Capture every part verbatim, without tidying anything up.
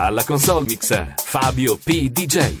Alla console mix, Fabio P. D J.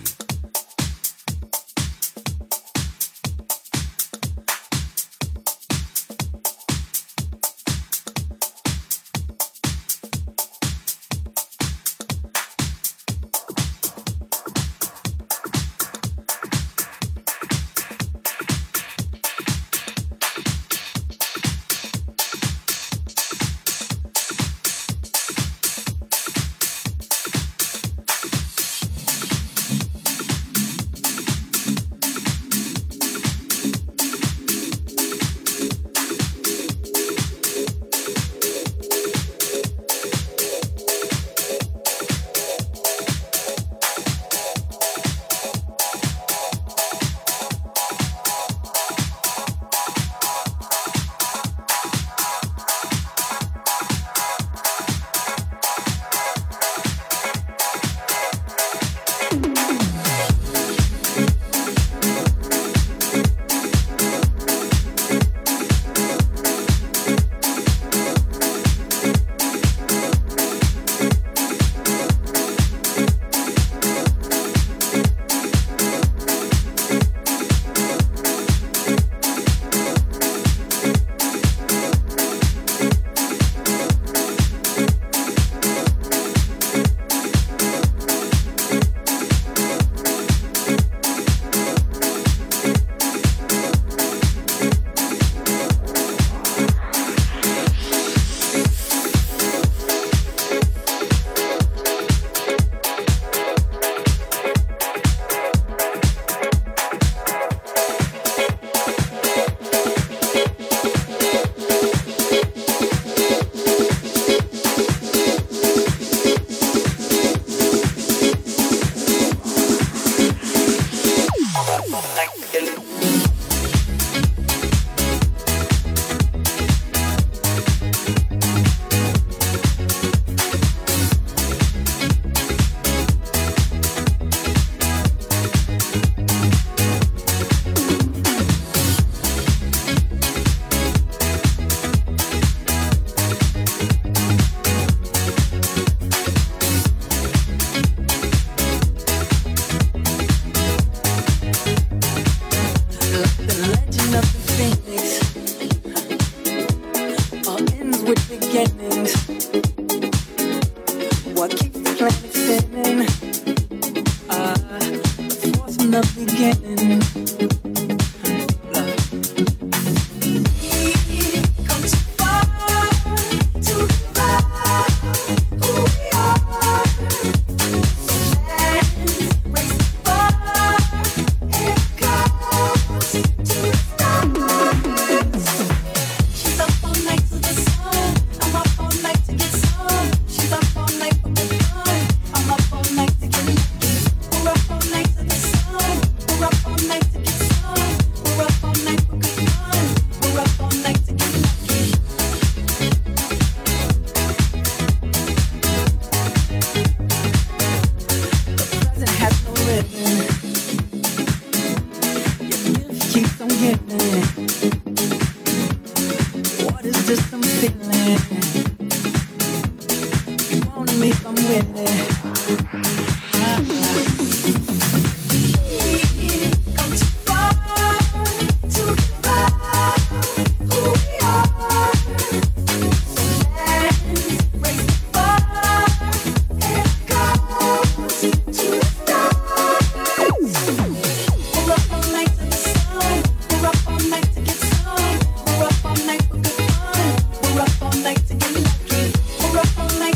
We're up all night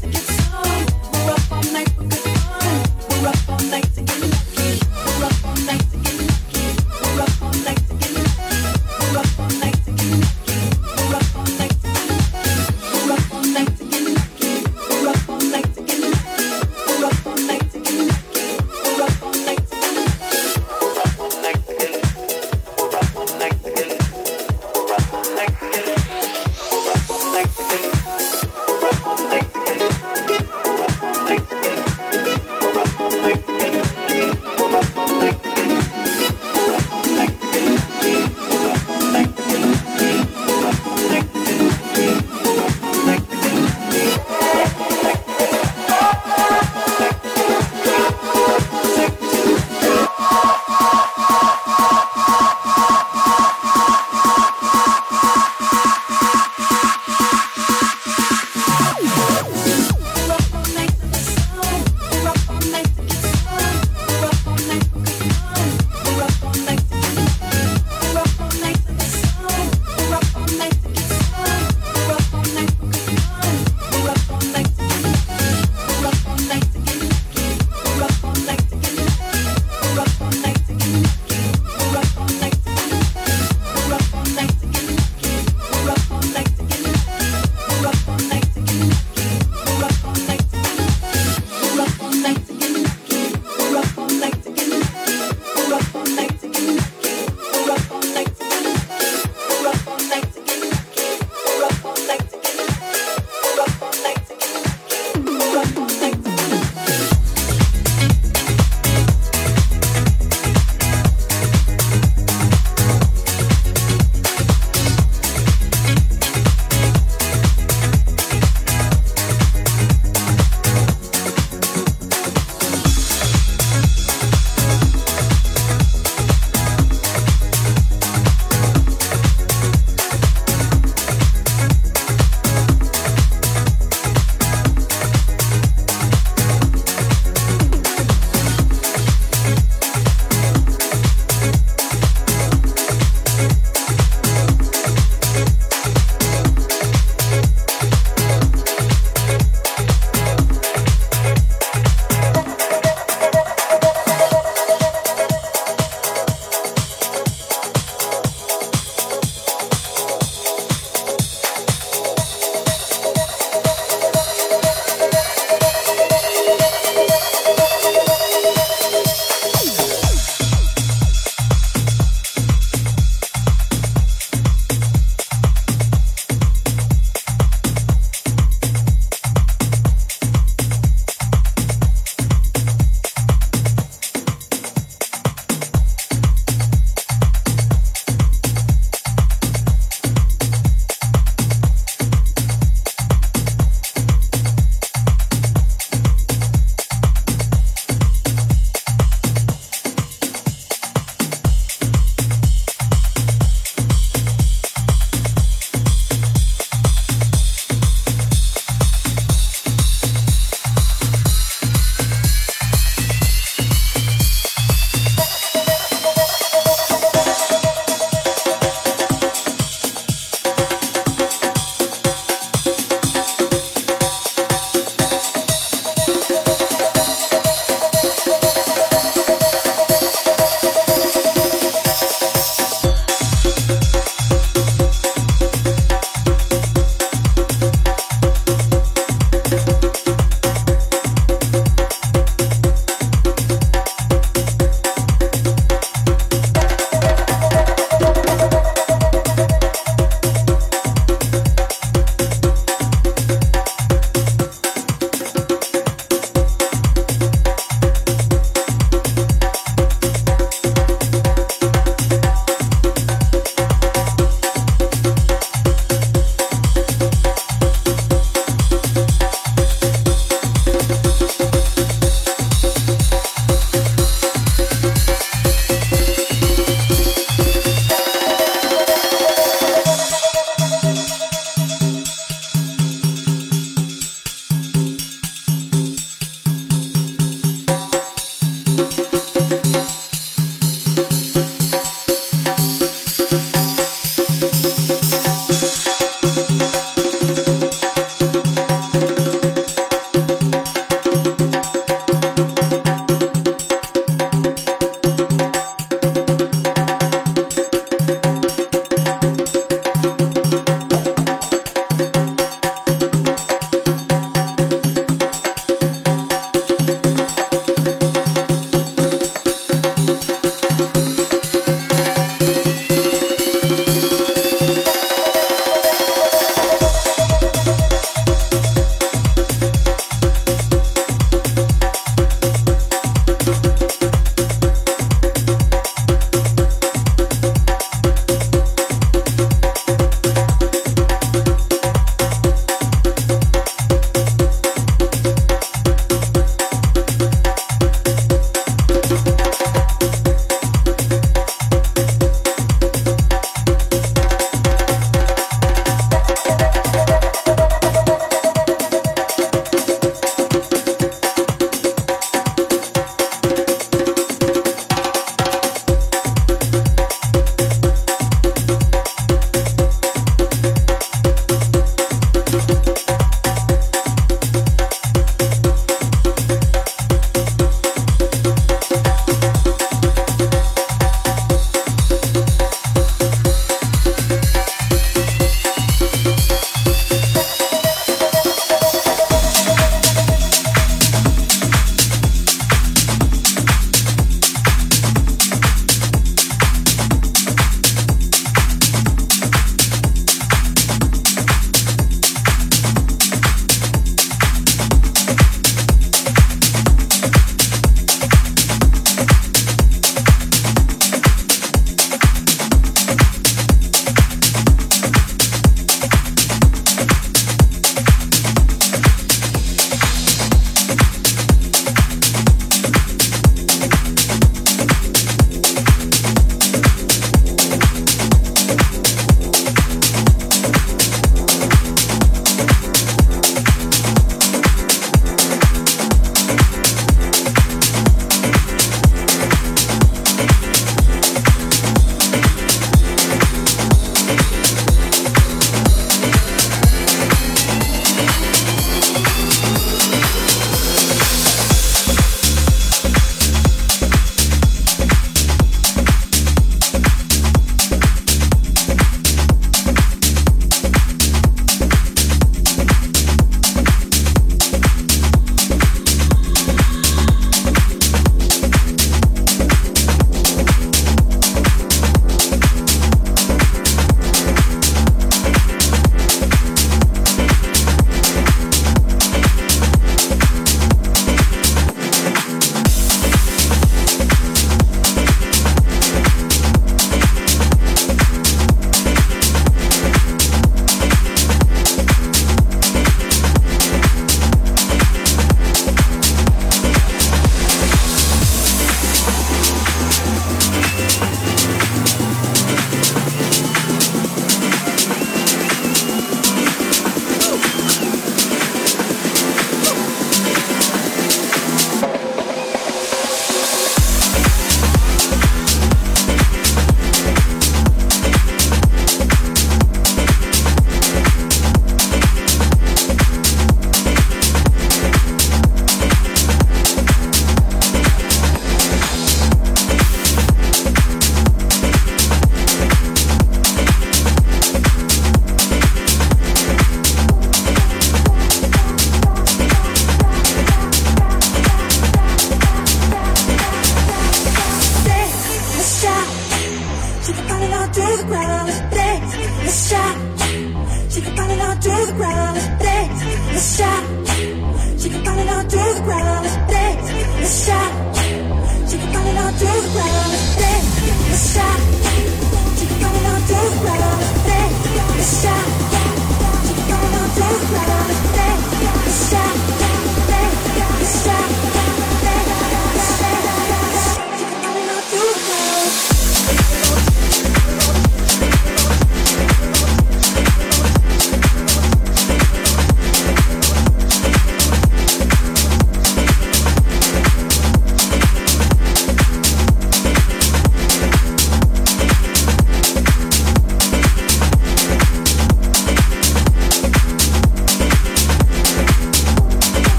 to get some.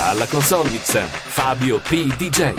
Alla console mix, Fabio P. D J.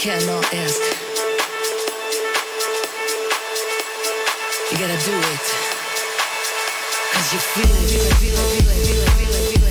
cannot ask. You gotta do it. 'Cause you feel it, feel it, feel it, feel it, feel it, feel it.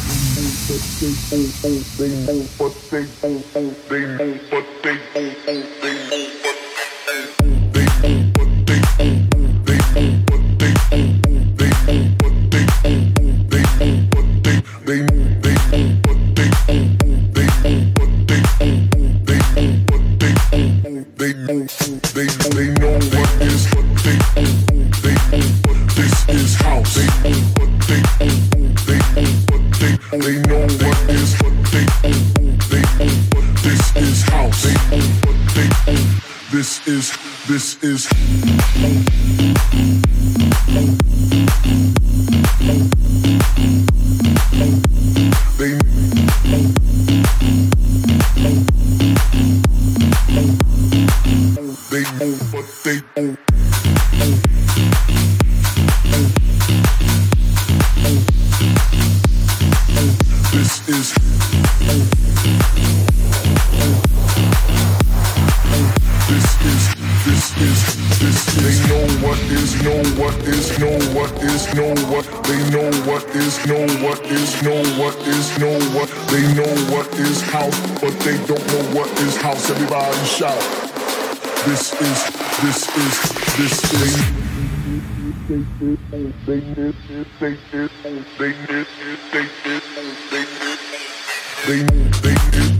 But they own, they know, but they own, they know, but they own, they know, but they own, but they own, they know, but they own, they know, but they own, they know, but they they they own, but they own, they know, but they own, they know, but they own, they know, they they know what is what they own, they know, but this is how they own, but they own, they know. They know what is what they own. They own what this is house. They own what they own. This is this is. They they know what they own. Is this is this is this they know what is know what is know what is know what they know what is know what is know what is know what they know what is house but they don't know what is house. Everybody shout, this is this is this thing. They did, they did, they did, they did, they did, they did, they did, they did, they did, they did, they did, they did, they did, they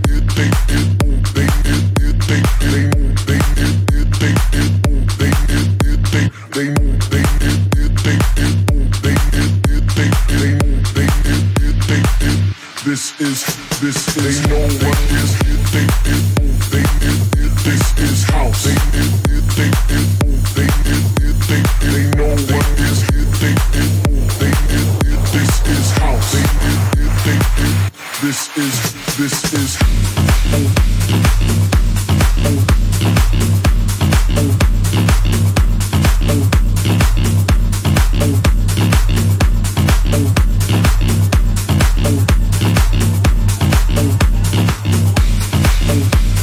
did, they did, they This is this they know what is they did they did this is house they did they did they did they they know what is they did they did this is house they did they did this is this is We'll be right back.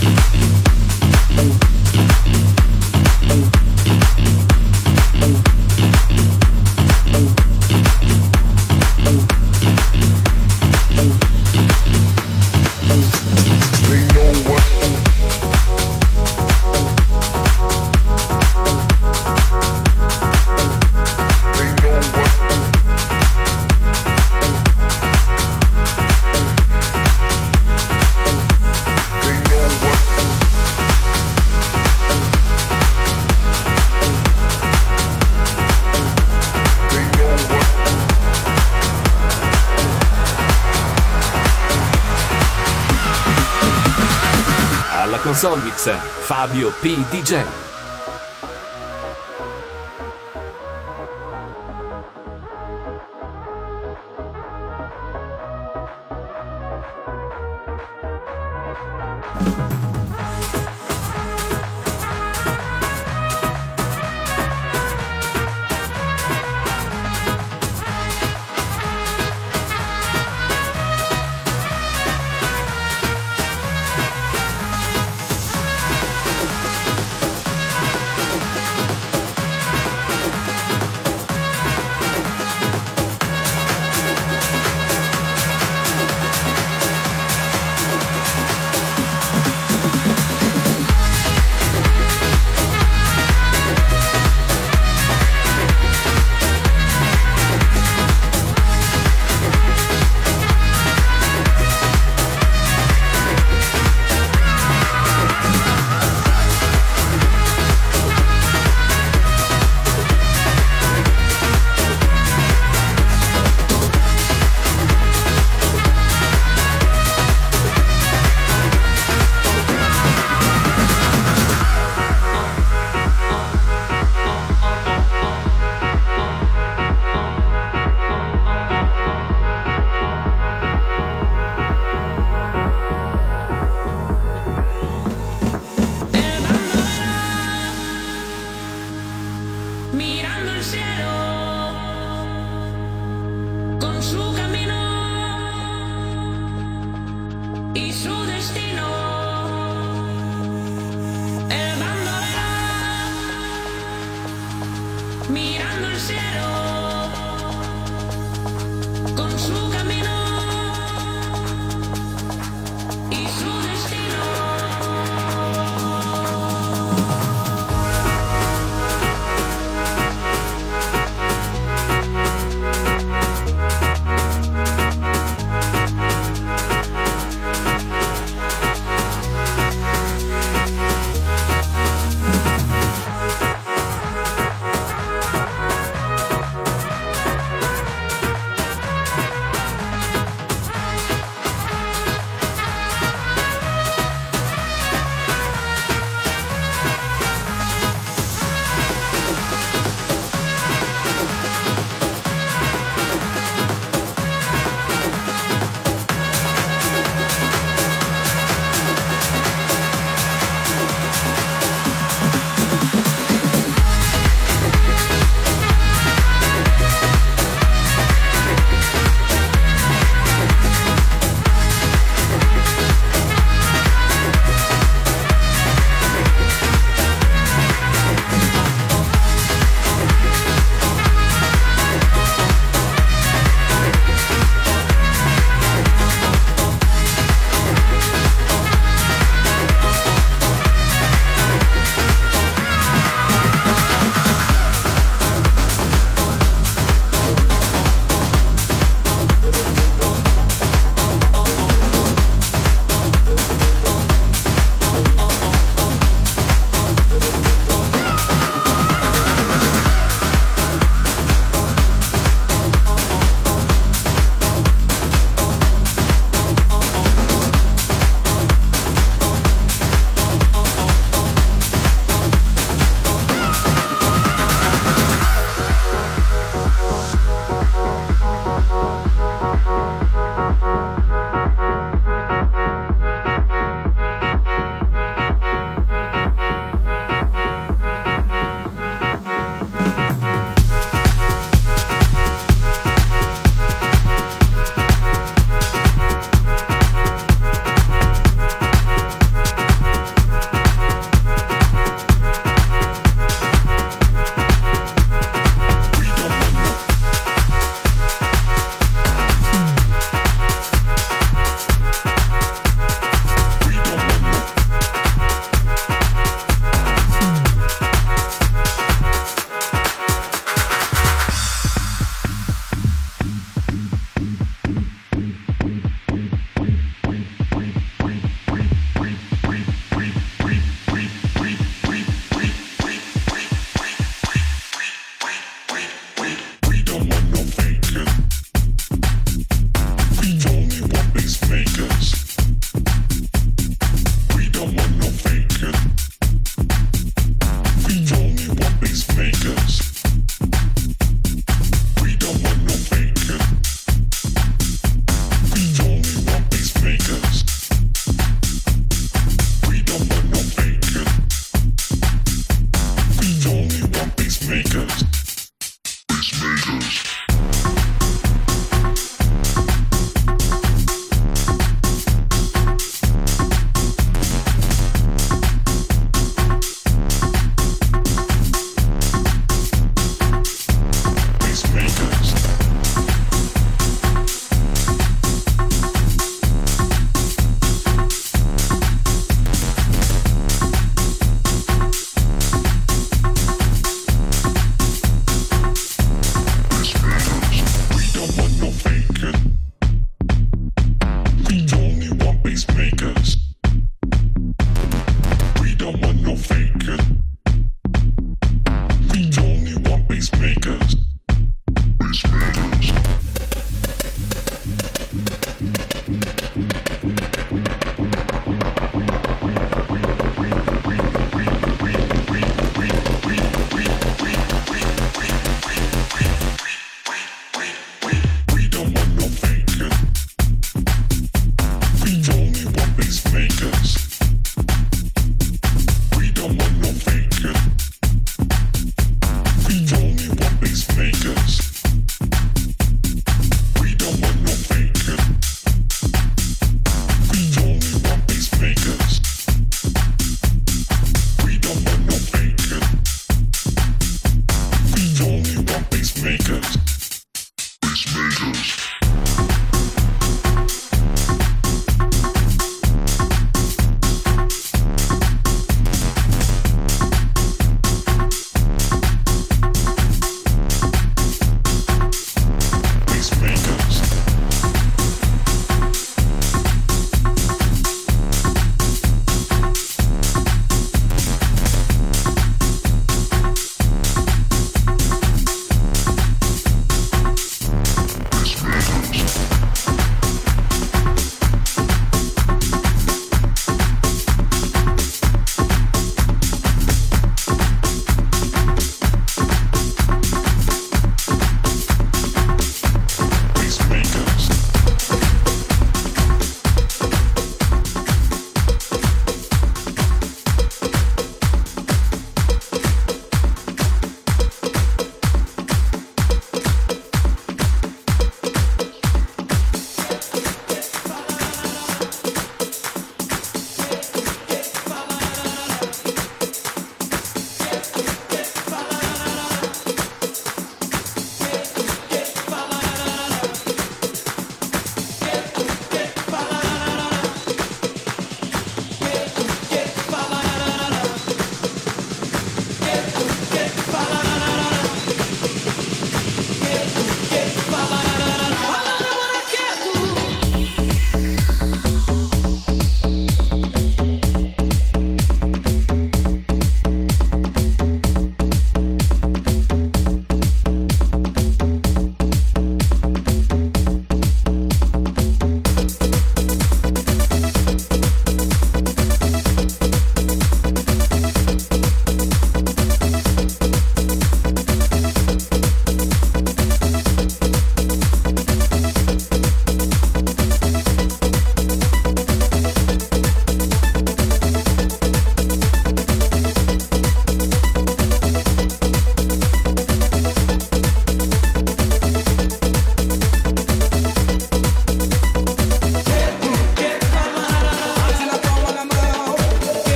console mix, Fabio P. D J.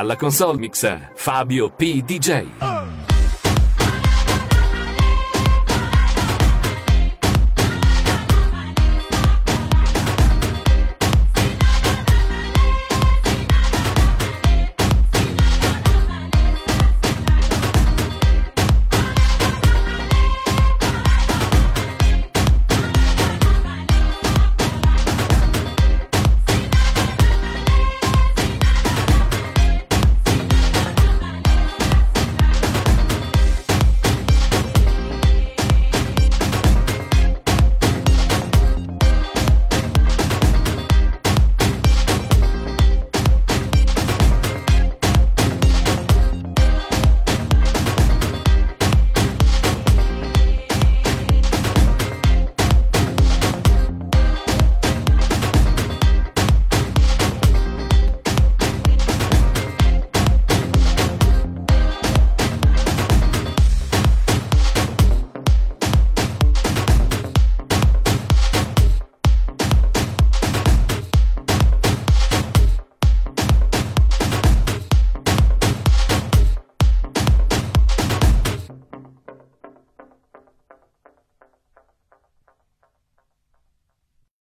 alla console mix Fabio P. D J.